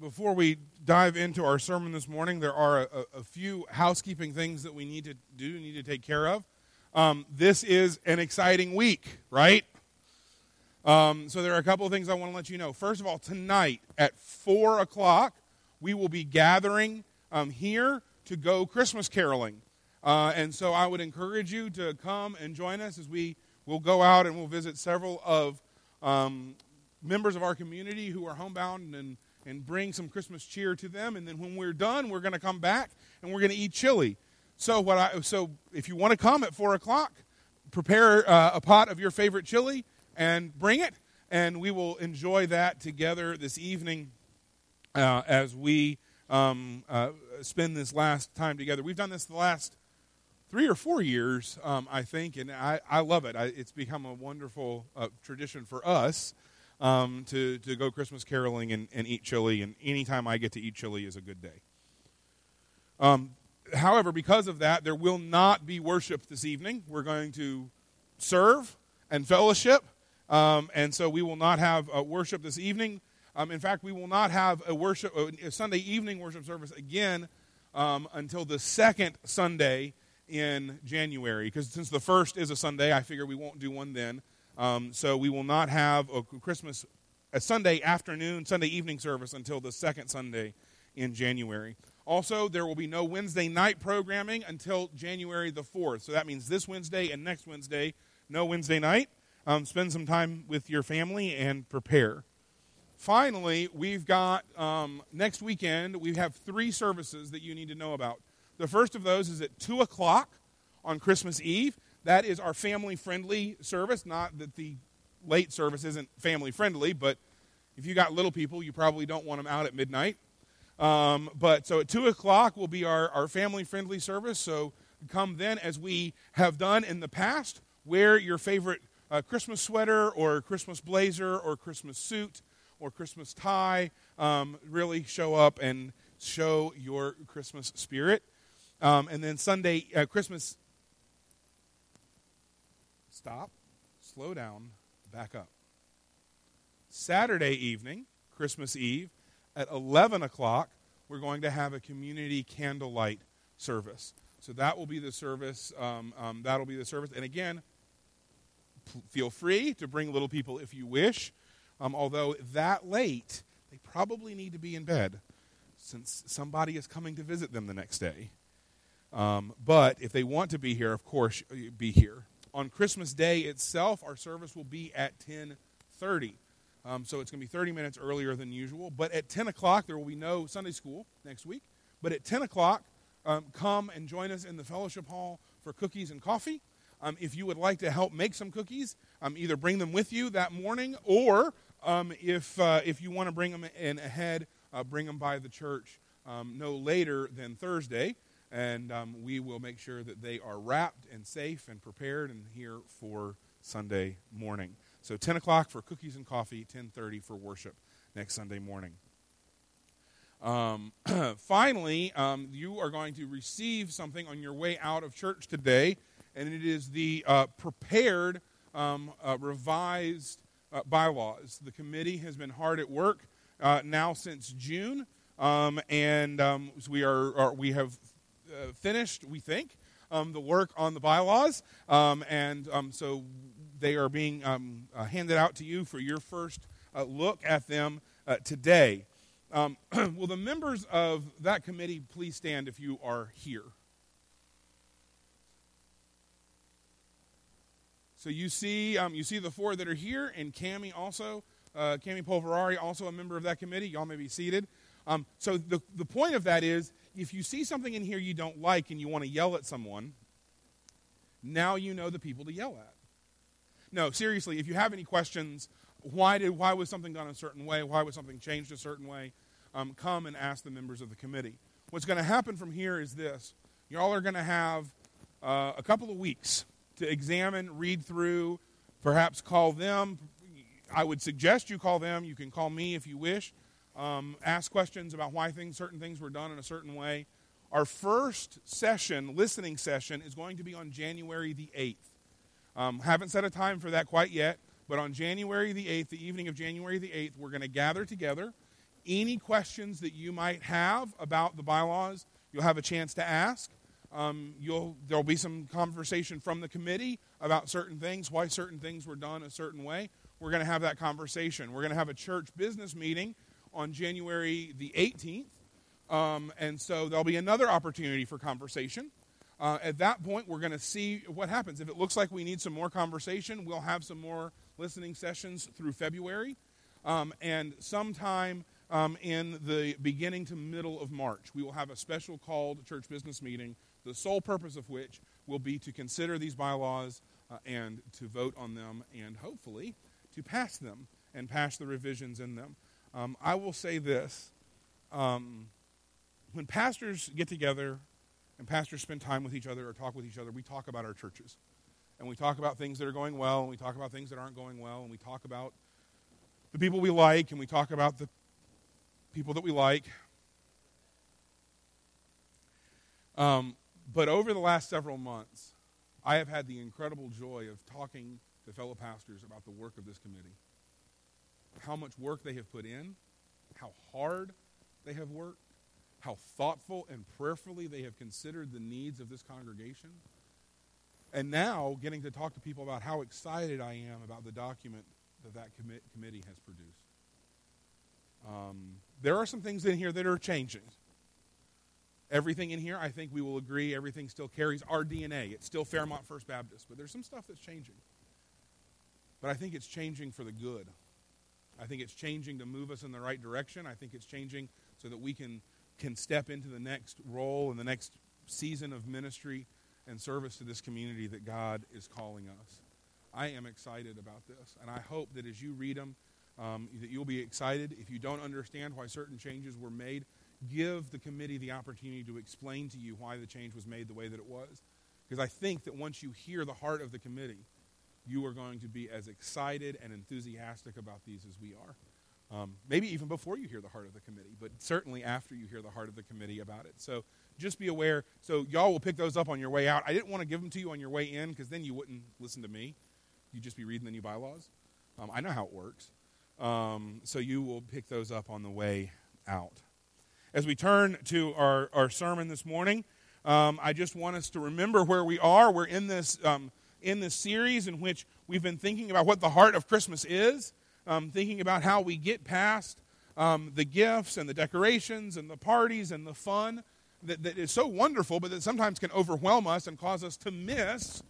Before we dive into our sermon this morning, there are a few housekeeping things that we need to take care of. This is an exciting week, right? So there are a couple of things I want to let you know. First of all, tonight at 4 o'clock, we will be gathering here to go Christmas caroling. And so I would encourage you to come and join us as we will go out and we'll visit several of members of our community who are homebound and bring some Christmas cheer to them. And then when we're done, we're going to come back and we're going to eat chili. So if you want to come at 4 o'clock, prepare a pot of your favorite chili and bring it, and we will enjoy that together this evening as we spend this last time together. We've done this the last 3 or 4 years, I think, and I love it. It's become a wonderful tradition for us to go Christmas caroling and eat chili, and any time I get to eat chili is a good day. However, because of that, there will not be worship this evening. We're going to serve and fellowship, and so we will not have worship this evening. In fact, we will not have a Sunday evening worship service again until the second Sunday in January, because since the first is a Sunday, I figure we won't do one then. So we will not have a Sunday afternoon, Sunday evening service until the second Sunday in January. Also, there will be no Wednesday night programming until January the 4th. So that means this Wednesday and next Wednesday. No Wednesday night. Spend some time with your family and prepare. Finally, we've got next weekend, we have 3 services that you need to know about. The first of those is at 2 o'clock on Christmas Eve. That is our family-friendly service. Not that the late service isn't family-friendly, but if you got little people, you probably don't want them out at midnight. But so at 2 o'clock will be our family-friendly service. So come then, as we have done in the past. Wear your favorite Christmas sweater or Christmas blazer or Christmas suit or Christmas tie. Really show up and show your Christmas spirit. And then Sunday, Christmas. Stop, slow down, back up. Saturday evening, Christmas Eve, at 11 o'clock, we're going to have a community candlelight service. So that will be the service. That'll be the service. And again, feel free to bring little people if you wish, although that late, they probably need to be in bed since somebody is coming to visit them the next day. But if they want to be here, of course, be here. On Christmas Day itself, our service will be at 10:30. So it's going to be 30 minutes earlier than usual. But at 10 o'clock, there will be no Sunday school next week. But at 10 o'clock, come and join us in the fellowship hall for cookies and coffee. If you would like to help make some cookies, either bring them with you that morning, or if you want to bring them in ahead, bring them by the church no later than Thursday, and we will make sure that they are wrapped and safe and prepared and here for Sunday morning. So 10 o'clock for cookies and coffee, 10:30 for worship next Sunday morning. Finally, you are going to receive something on your way out of church today, and it is the prepared, revised bylaws. The committee has been hard at work now since June, and so we have finished, we think, the work on the bylaws, and so they are being handed out to you for your first look at them today. Will the members of that committee please stand if you are here? So you see the 4 that are here, and Cami also, Cami Polverari, also a member of that committee. Y'all may be seated. So the point of that is, if you see something in here you don't like and you want to yell at someone, now you know the people to yell at. No, seriously, if you have any questions. Why was something done a certain way? Why was something changed a certain way? Come and ask the members of the committee. What's going to happen from here is this. Y'all are going to have a couple of weeks to examine, read through, perhaps call them. I would suggest you call them. You can call me if you wish. Ask questions about why certain things were done in a certain way. Our first session, listening session, is going to be on January the 8th. Haven't set a time for that quite yet. But on January the 8th, the evening of January the 8th, we're going to gather together Any questions that you might have about the bylaws, you'll have a chance to ask. There'll be some conversation from the committee about certain things, why certain things were done a certain way. We're going to have that conversation. We're going to have a church business meeting on January the 18th. And so there'll be another opportunity for conversation. At that point, we're going to see what happens. If it looks like we need some more conversation, we'll have some more listening sessions through February. And sometime in the beginning to middle of March, we will have a special called church business meeting, the sole purpose of which will be to consider these bylaws and to vote on them and hopefully to pass them and pass the revisions in them. I will say this. When pastors get together and pastors spend time with each other or talk with each other, we talk about our churches. And we talk about things that are going well, and we talk about things that aren't going well, and we talk about the people we like, and we talk about the people that we like. But over the last several months, I have had the incredible joy of talking to fellow pastors about the work of this committee, how much work they have put in, how hard they have worked, how thoughtful and prayerfully they have considered the needs of this congregation. And now getting to talk to people about how excited I am about the document that committee has produced. There are some things in here that are changing. Everything in here, I think we will agree, everything still carries our DNA. It's still Fairmont First Baptist, but there's some stuff that's changing. But I think it's changing for the good. I think it's changing to move us in the right direction. I think it's changing so that we can step into the next role and the next season of ministry and service to this community that God is calling us. I am excited about this, and I hope that as you read them, that you'll be excited. If you don't understand why certain changes were made, give the committee the opportunity to explain to you why the change was made the way that it was. Because I think that once you hear the heart of the committee, you are going to be as excited and enthusiastic about these as we are. Maybe even before you hear the heart of the committee, but certainly after you hear the heart of the committee about it. So just be aware. So y'all will pick those up on your way out. I didn't want to give them to you on your way in because then you wouldn't listen to me. You'd just be reading the new bylaws. I know how it works. So you will pick those up on the way out. As we turn to our sermon this morning, I just want us to remember where we are. We're in this series in which we've been thinking about what the heart of Christmas is. Thinking about how we get past the gifts and the decorations and the parties and the fun that is so wonderful, but that sometimes can overwhelm us and cause us to miss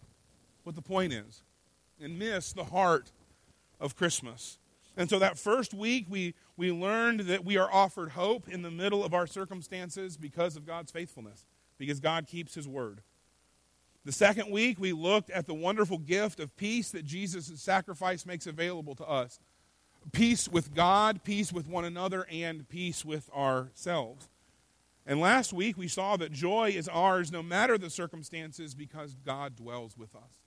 what the point is and miss the heart of Christmas. And so that first week, we learned that we are offered hope in the middle of our circumstances because of God's faithfulness, because God keeps His word. The second week, we looked at the wonderful gift of peace that Jesus' sacrifice makes available to us. Peace with God, peace with one another, and peace with ourselves. And last week, we saw that joy is ours no matter the circumstances because God dwells with us.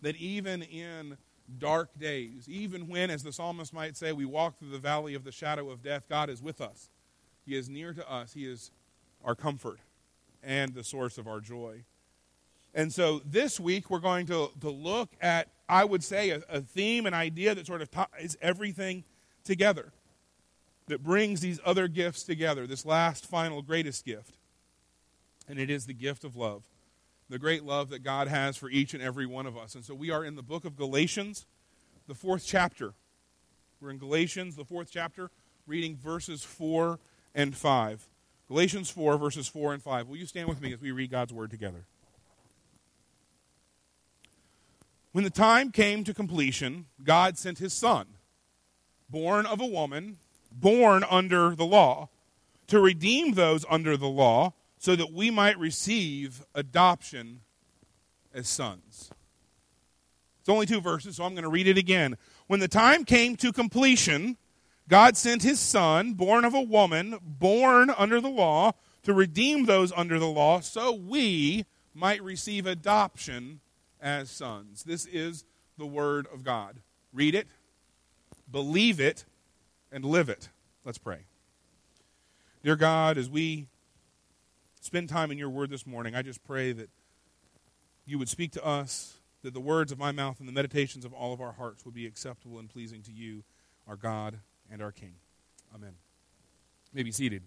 That even in dark days, even when, as the psalmist might say, we walk through the valley of the shadow of death, God is with us. He is near to us. He is our comfort and the source of our joy. And so this week, we're going to look at, I would say, a theme, an idea that sort of ties everything together, that brings these other gifts together, this last, final, greatest gift. And it is the gift of love, the great love that God has for each and every one of us. And so we are in the book of Galatians, the 4th chapter. We're in Galatians, the 4th chapter, reading verses 4 and 5. Galatians 4, verses 4 and 5. Will you stand with me as we read God's word together? When the time came to completion, God sent His Son, born of a woman, born under the law, to redeem those under the law so that we might receive adoption as sons. It's only 2 verses, so I'm going to read it again. When the time came to completion, God sent His Son, born of a woman, born under the law, to redeem those under the law so we might receive adoption as sons. This is the word of God. Read it, believe it, and live it. Let's pray. Dear God, as we spend time in your word this morning, I just pray that you would speak to us, that the words of my mouth and the meditations of all of our hearts would be acceptable and pleasing to you, our God and our King. Amen. You may be seated.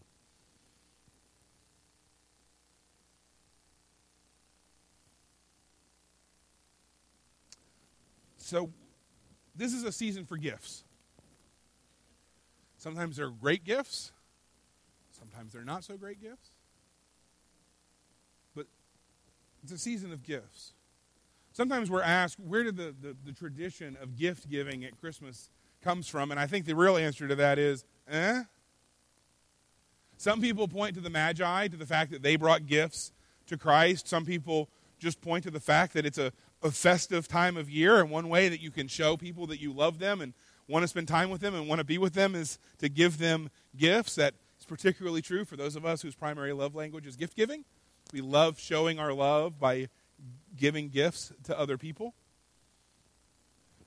So this is a season for gifts. Sometimes they're great gifts. Sometimes they're not so great gifts. But it's a season of gifts. Sometimes we're asked, where did the tradition of gift giving at Christmas comes from? And I think the real answer to that is, Some people point to the Magi, to the fact that they brought gifts to Christ. Some people just point to the fact that it's a festive time of year, and one way that you can show people that you love them and want to spend time with them and want to be with them is to give them gifts. That is particularly true for those of us whose primary love language is gift giving. We love showing our love by giving gifts to other people.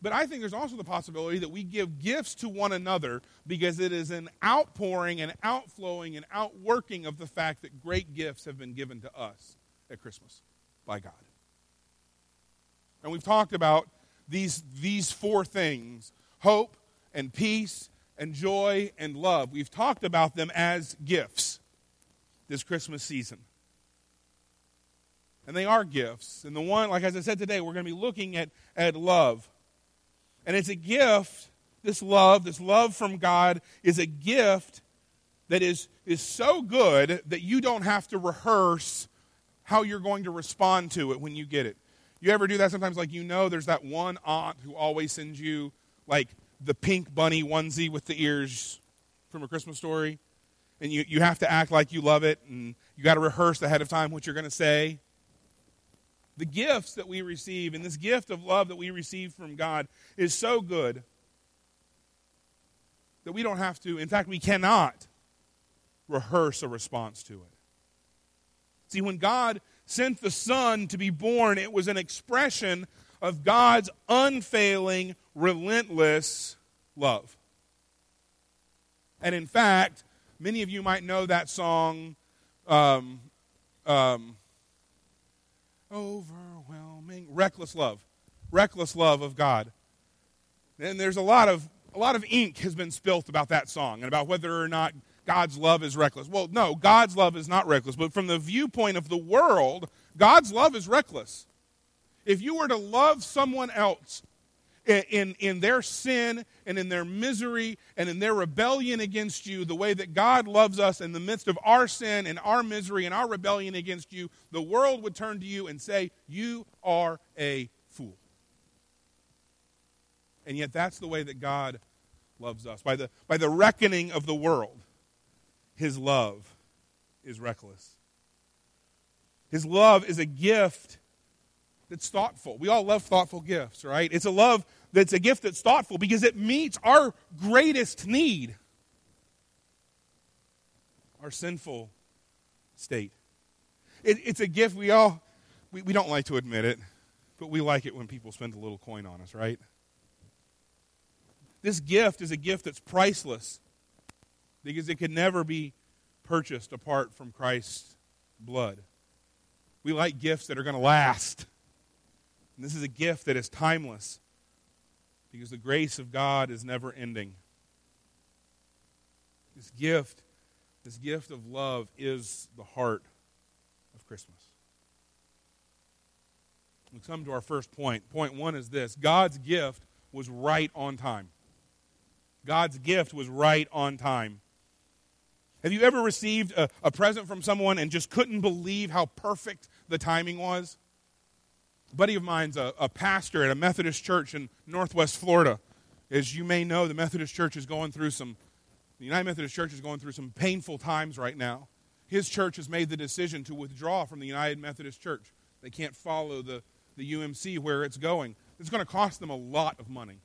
But I think there's also the possibility that we give gifts to one another because it is an outpouring and outflowing and outworking of the fact that great gifts have been given to us at Christmas by God. And we've talked about these four things: hope and peace and joy and love. We've talked about them as gifts this Christmas season. And they are gifts. And the one, like as I said today, we're going to be looking at love. And it's a gift, this love from God is a gift that is so good that you don't have to rehearse how you're going to respond to it when you get it. You ever do that sometimes? Like, there's that one aunt who always sends you, like, the pink bunny onesie with the ears from A Christmas Story. And you have to act like you love it, and you got to rehearse ahead of time what you're going to say. The gifts that we receive, and this gift of love that we receive from God, is so good that we don't have to, in fact, we cannot rehearse a response to it. See, when God sent the Son to be born, it was an expression of God's unfailing, relentless love. And in fact, many of you might know that song, overwhelming, reckless love of God. And there's a lot of ink has been spilt about that song and about whether or not God's love is reckless. Well, no, God's love is not reckless. But from the viewpoint of the world, God's love is reckless. If you were to love someone else in their sin and in their misery and in their rebellion against you, the way that God loves us in the midst of our sin and our misery and our rebellion against you, the world would turn to you and say, "You are a fool." And yet that's the way that God loves us. By the reckoning of the world, His love is reckless. His love is a gift that's thoughtful. We all love thoughtful gifts, right? It's a love that's a gift that's thoughtful because it meets our greatest need, our sinful state. It's a gift we don't like to admit it, but we like it when people spend a little coin on us, right? This gift is a gift that's priceless, because it could never be purchased apart from Christ's blood. We like gifts that are going to last. And this is a gift that is timeless, because the grace of God is never ending. This gift of love is the heart of Christmas. We come to our first point. Point one is this: God's gift was right on time. God's gift was right on time. Have you ever received a present from someone and just couldn't believe how perfect the timing was? A buddy of mine's a pastor at a Methodist church in Northwest Florida. As you may know, the United Methodist Church is going through some painful times right now. His church has made the decision to withdraw from the United Methodist Church. They can't follow the UMC where it's going. It's going to cost them a lot of money.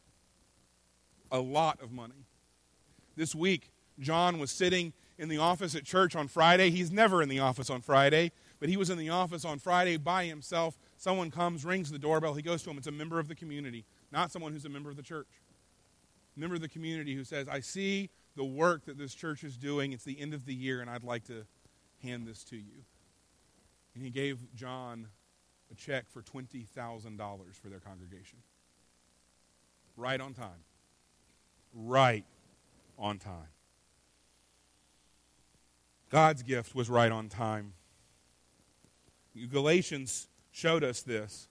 This week, John was sitting in the office at church on Friday. He's never in the office on Friday, but he was in the office on Friday by himself. Someone comes, rings the doorbell. He goes to him. It's a member of the community, not someone who's a member of the church. A member of the community who says, "I see the work that this church is doing. It's the end of the year, and I'd like to hand this to you." And he gave John a check for $20,000 for their congregation. Right on time. Right on time. God's gift was right on time. Galatians showed us this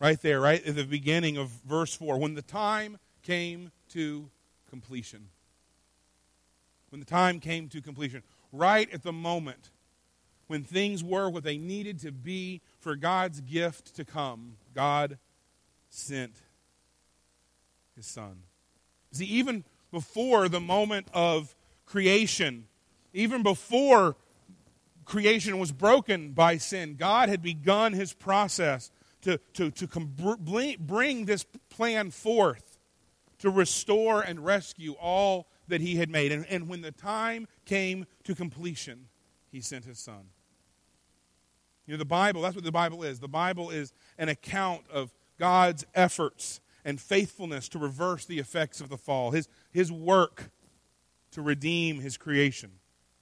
right there, right at the beginning of verse 4. When the time came to completion. When the time came to completion. Right at the moment when things were what they needed to be for God's gift to come, God sent His Son. See, even before the moment of creation, even before creation was broken by sin, God had begun His process to bring this plan forth to restore and rescue all that He had made. And when the time came to completion, He sent His Son. You know, the Bible, that's what the Bible is. The Bible is an account of God's efforts and faithfulness to reverse the effects of the fall, His work to redeem His creation,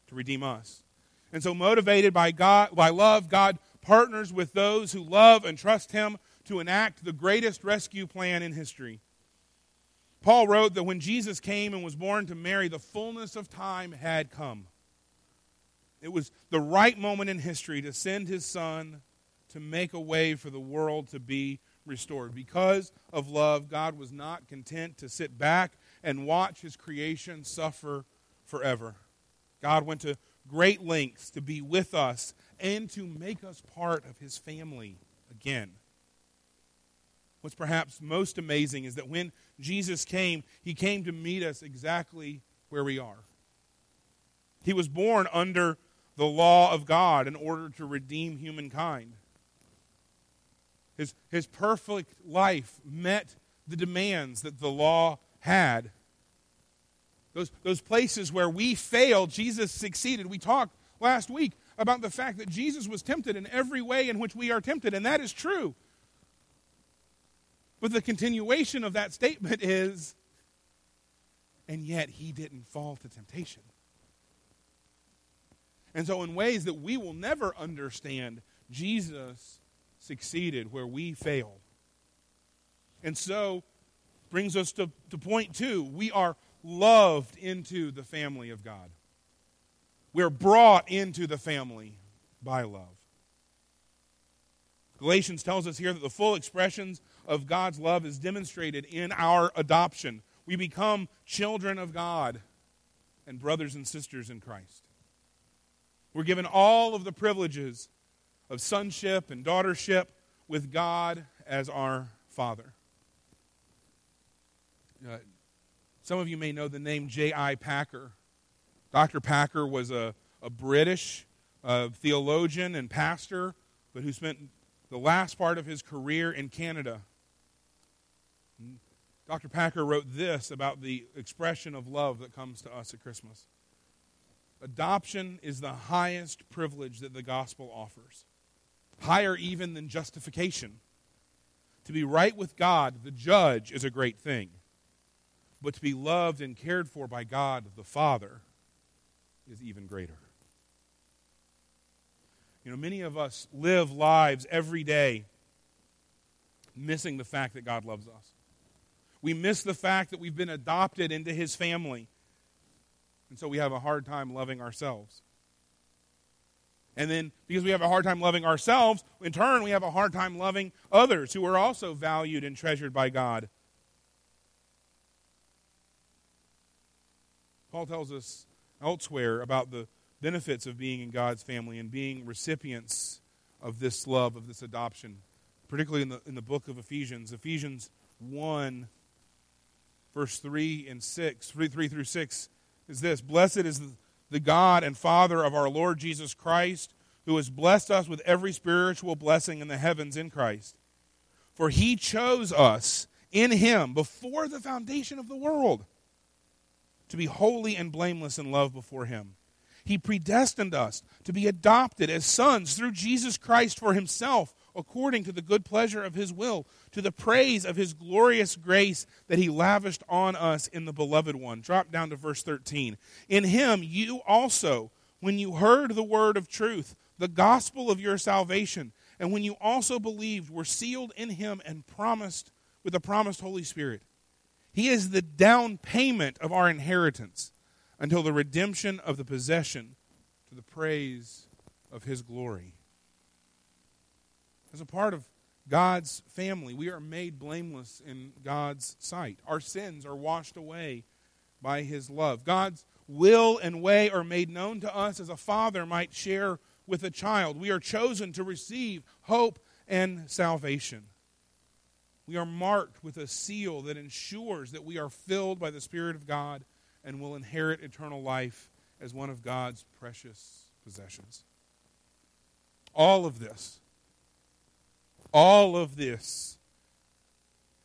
to redeem us. And so motivated by God, by love, God partners with those who love and trust Him to enact the greatest rescue plan in history. Paul wrote that when Jesus came and was born to Mary, the fullness of time had come. It was the right moment in history to send His Son to make a way for the world to be restored. Because of love, God was not content to sit back and watch His creation suffer forever. God went to great lengths to be with us and to make us part of His family again. What's perhaps most amazing is that when Jesus came, He came to meet us exactly where we are. He was born under the law of God in order to redeem humankind. His perfect life met the demands that the law had. Those places where we failed, Jesus succeeded. We talked last week about the fact that Jesus was tempted in every way in which we are tempted, and that is true. But the continuation of that statement is, and yet He didn't fall to temptation. And so in ways that we will never understand, Jesus succeeded where we failed. And so, brings us to point two. We are loved into the family of God. We're brought into the family by love. Galatians tells us here that the full expressions of God's love is demonstrated in our adoption. We become children of God and brothers and sisters in Christ. We're given all of the privileges of sonship and daughtership with God as our Father. Some of you may know the name J.I. Packer. Dr. Packer was a British theologian and pastor, but who spent the last part of his career in Canada. And Dr. Packer wrote this about the expression of love that comes to us at Christmas. Adoption is the highest privilege that the gospel offers, higher even than justification. To be right with God, the judge, is a great thing. But to be loved and cared for by God, the Father, is even greater. You know, many of us live lives every day missing the fact that God loves us. We miss the fact that we've been adopted into His family. And so we have a hard time loving ourselves. And then, because we have a hard time loving ourselves, in turn, we have a hard time loving others who are also valued and treasured by God. Paul tells us elsewhere about the benefits of being in God's family and being recipients of this love, of this adoption, particularly in the book of Ephesians. Ephesians 1, verse 3 through 6 is this. Blessed is the God and Father of our Lord Jesus Christ, who has blessed us with every spiritual blessing in the heavens in Christ. For He chose us in Him before the foundation of the world to be holy and blameless in love before Him. He predestined us to be adopted as sons through Jesus Christ for Himself, according to the good pleasure of His will, to the praise of His glorious grace that He lavished on us in the Beloved One. Drop down to verse 13. In Him you also, when you heard the word of truth, the gospel of your salvation, and when you also believed, were sealed in Him and promised with the promised Holy Spirit. He is the down payment of our inheritance until the redemption of the possession to the praise of his glory. As a part of God's family, we are made blameless in God's sight. Our sins are washed away by his love. God's will and way are made known to us as a father might share with a child. We are chosen to receive hope and salvation. We are marked with a seal that ensures that we are filled by the Spirit of God and will inherit eternal life as one of God's precious possessions. All of this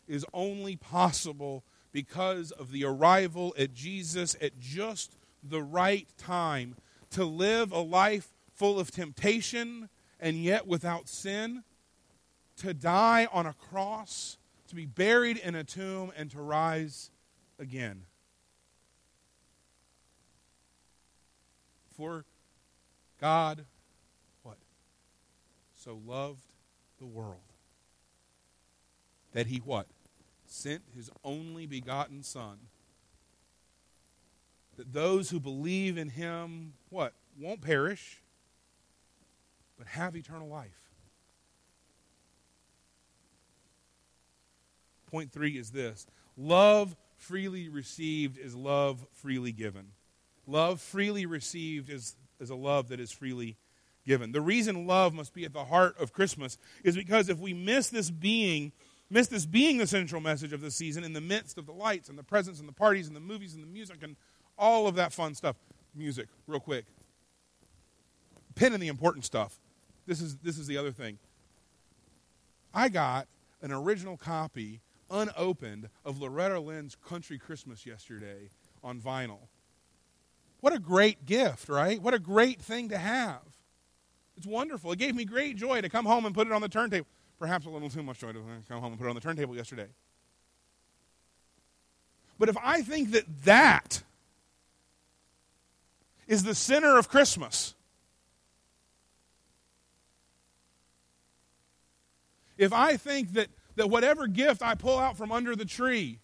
is only possible because of the arrival at Jesus at just the right time to live a life full of temptation and yet without sin, to die on a cross, to be buried in a tomb, and to rise again. For God, what? So loved the world that he what? Sent his only begotten Son, that those who believe in him what? Won't perish, but have eternal life. Point 3 is this: love freely received is love freely given. Love freely received is a love that is freely given. The reason love must be at the heart of Christmas is because if we miss this being the central message of the season in the midst of the lights and the presents and the parties and the movies and the music and all of that fun stuff. Music, real quick. Pin in the important stuff. This is the other thing. I got an original copy, unopened, of Loretta Lynn's Country Christmas yesterday on vinyl. What a great gift, right? What a great thing to have. It's wonderful. It gave me great joy to come home and put it on the turntable. Perhaps a little too much joy to come home and put it on the turntable yesterday. But if I think that is the center of Christmas, if I think that whatever gift I pull out from under the tree,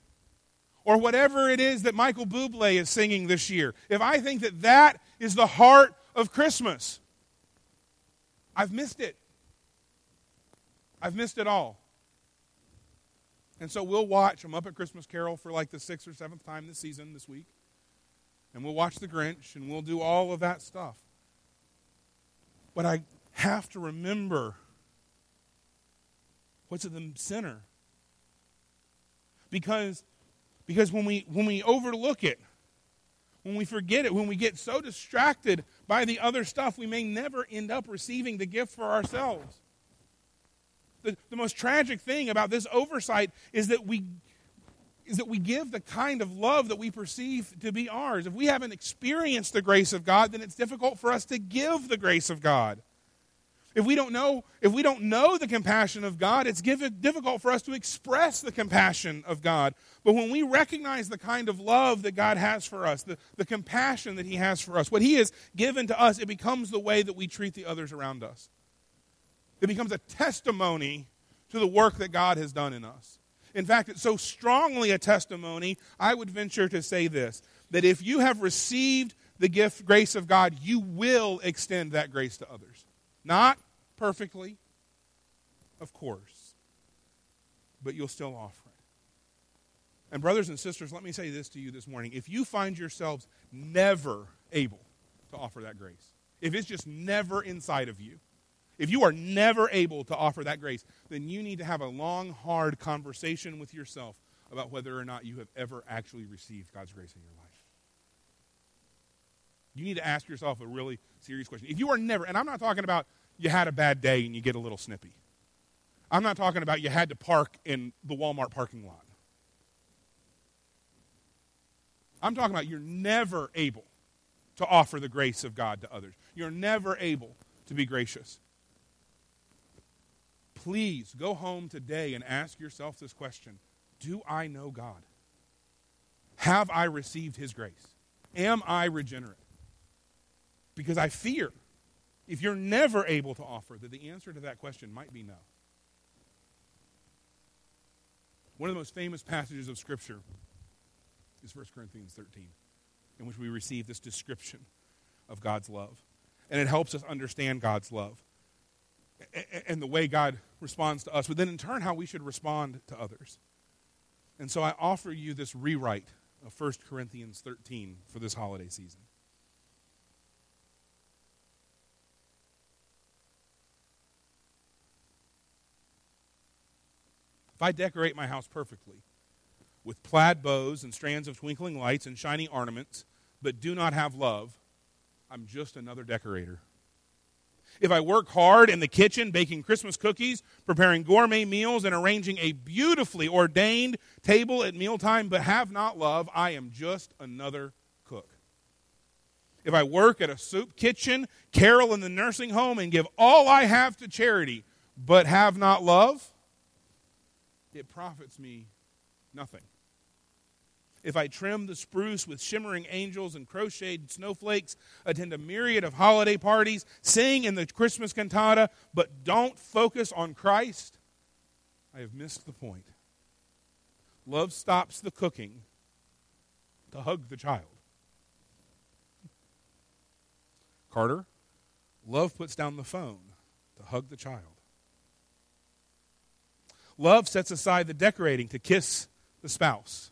or whatever it is that Michael Bublé is singing this year, if I think that is the heart of Christmas, I've missed it. I've missed it all. And so we'll watch I'm up at Christmas Carol for like the 6th or 7th time this season, this week. And we'll watch The Grinch, and we'll do all of that stuff. But I have to remember what's at the center. Because when we overlook it, when we forget it, when we get so distracted by the other stuff, we may never end up receiving the gift for ourselves. The most tragic thing about this oversight is that we give the kind of love that we perceive to be ours. If we haven't experienced the grace of God, then it's difficult for us to give the grace of God. If we don't know the compassion of God, it's difficult for us to express the compassion of God. But when we recognize the kind of love that God has for us, the compassion that he has for us, what he has given to us, it becomes the way that we treat the others around us. It becomes a testimony to the work that God has done in us. In fact, it's so strongly a testimony, I would venture to say this, that if you have received the grace of God, you will extend that grace to others. Not perfectly, of course, but you'll still offer it. And brothers and sisters, let me say this to you this morning. If you find yourselves never able to offer that grace, if it's just never inside of you, if you are never able to offer that grace, then you need to have a long, hard conversation with yourself about whether or not you have ever actually received God's grace in your life. You need to ask yourself a really serious question. If you are never, and I'm not talking about you had a bad day and you get a little snippy. I'm not talking about you had to park in the Walmart parking lot. I'm talking about you're never able to offer the grace of God to others. You're never able to be gracious. Please go home today and ask yourself this question. Do I know God? Have I received his grace? Am I regenerate? Because I fear, if you're never able to offer, that the answer to that question might be no. One of the most famous passages of Scripture is First Corinthians 13, in which we receive this description of God's love. and it helps us understand God's love and the way God responds to us, but then in turn how we should respond to others. And so I offer you this rewrite of 1 Corinthians 13 for this holiday season. If I decorate my house perfectly with plaid bows and strands of twinkling lights and shiny ornaments, but do not have love, I'm just another decorator. If I work hard in the kitchen, baking Christmas cookies, preparing gourmet meals, and arranging a beautifully ordained table at mealtime, but have not love, I am just another cook. If I work at a soup kitchen, carol in the nursing home, and give all I have to charity, but have not love, it profits me nothing. If I trim the spruce with shimmering angels and crocheted snowflakes, attend a myriad of holiday parties, sing in the Christmas cantata, but don't focus on Christ, I have missed the point. Love stops the cooking to hug the child. Carter, love puts down the phone to hug the child. Love sets aside the decorating to kiss the spouse.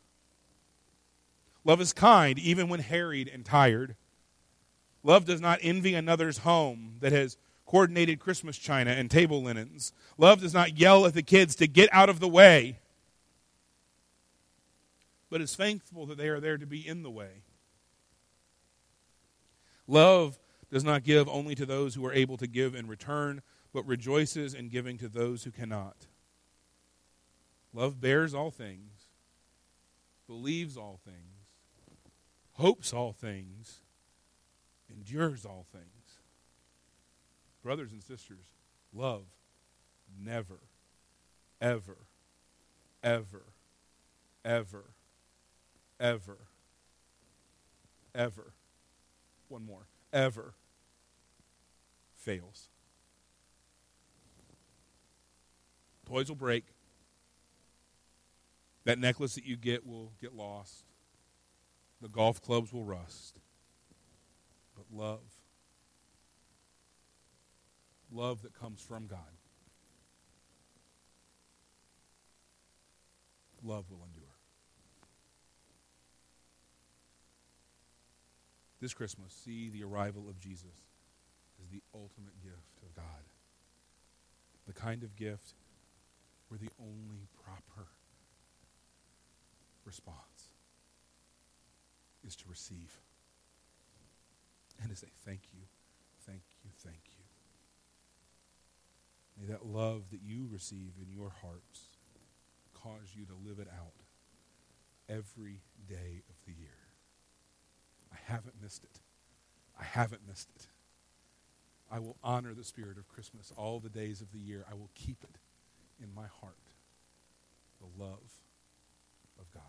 Love is kind even when harried and tired. Love does not envy another's home that has coordinated Christmas china and table linens. Love does not yell at the kids to get out of the way, but is thankful that they are there to be in the way. Love does not give only to those who are able to give in return, but rejoices in giving to those who cannot. Love bears all things, believes all things, hopes all things, endures all things. Brothers and sisters, love never, ever, ever, ever, ever, ever, one more, ever fails. Toys will break. That necklace that you get will get lost. The golf clubs will rust. But love that comes from God, love will endure. This Christmas, see the arrival of Jesus as the ultimate gift of God. The kind of gift where the only proper response is to receive and to say thank you, thank you, thank you. May that love that you receive in your hearts cause you to live it out every day of the year. I haven't missed it. I haven't missed it. I will honor the spirit of Christmas all the days of the year. I will keep it in my heart, the love of God.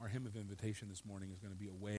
Our hymn of invitation this morning is going to be a way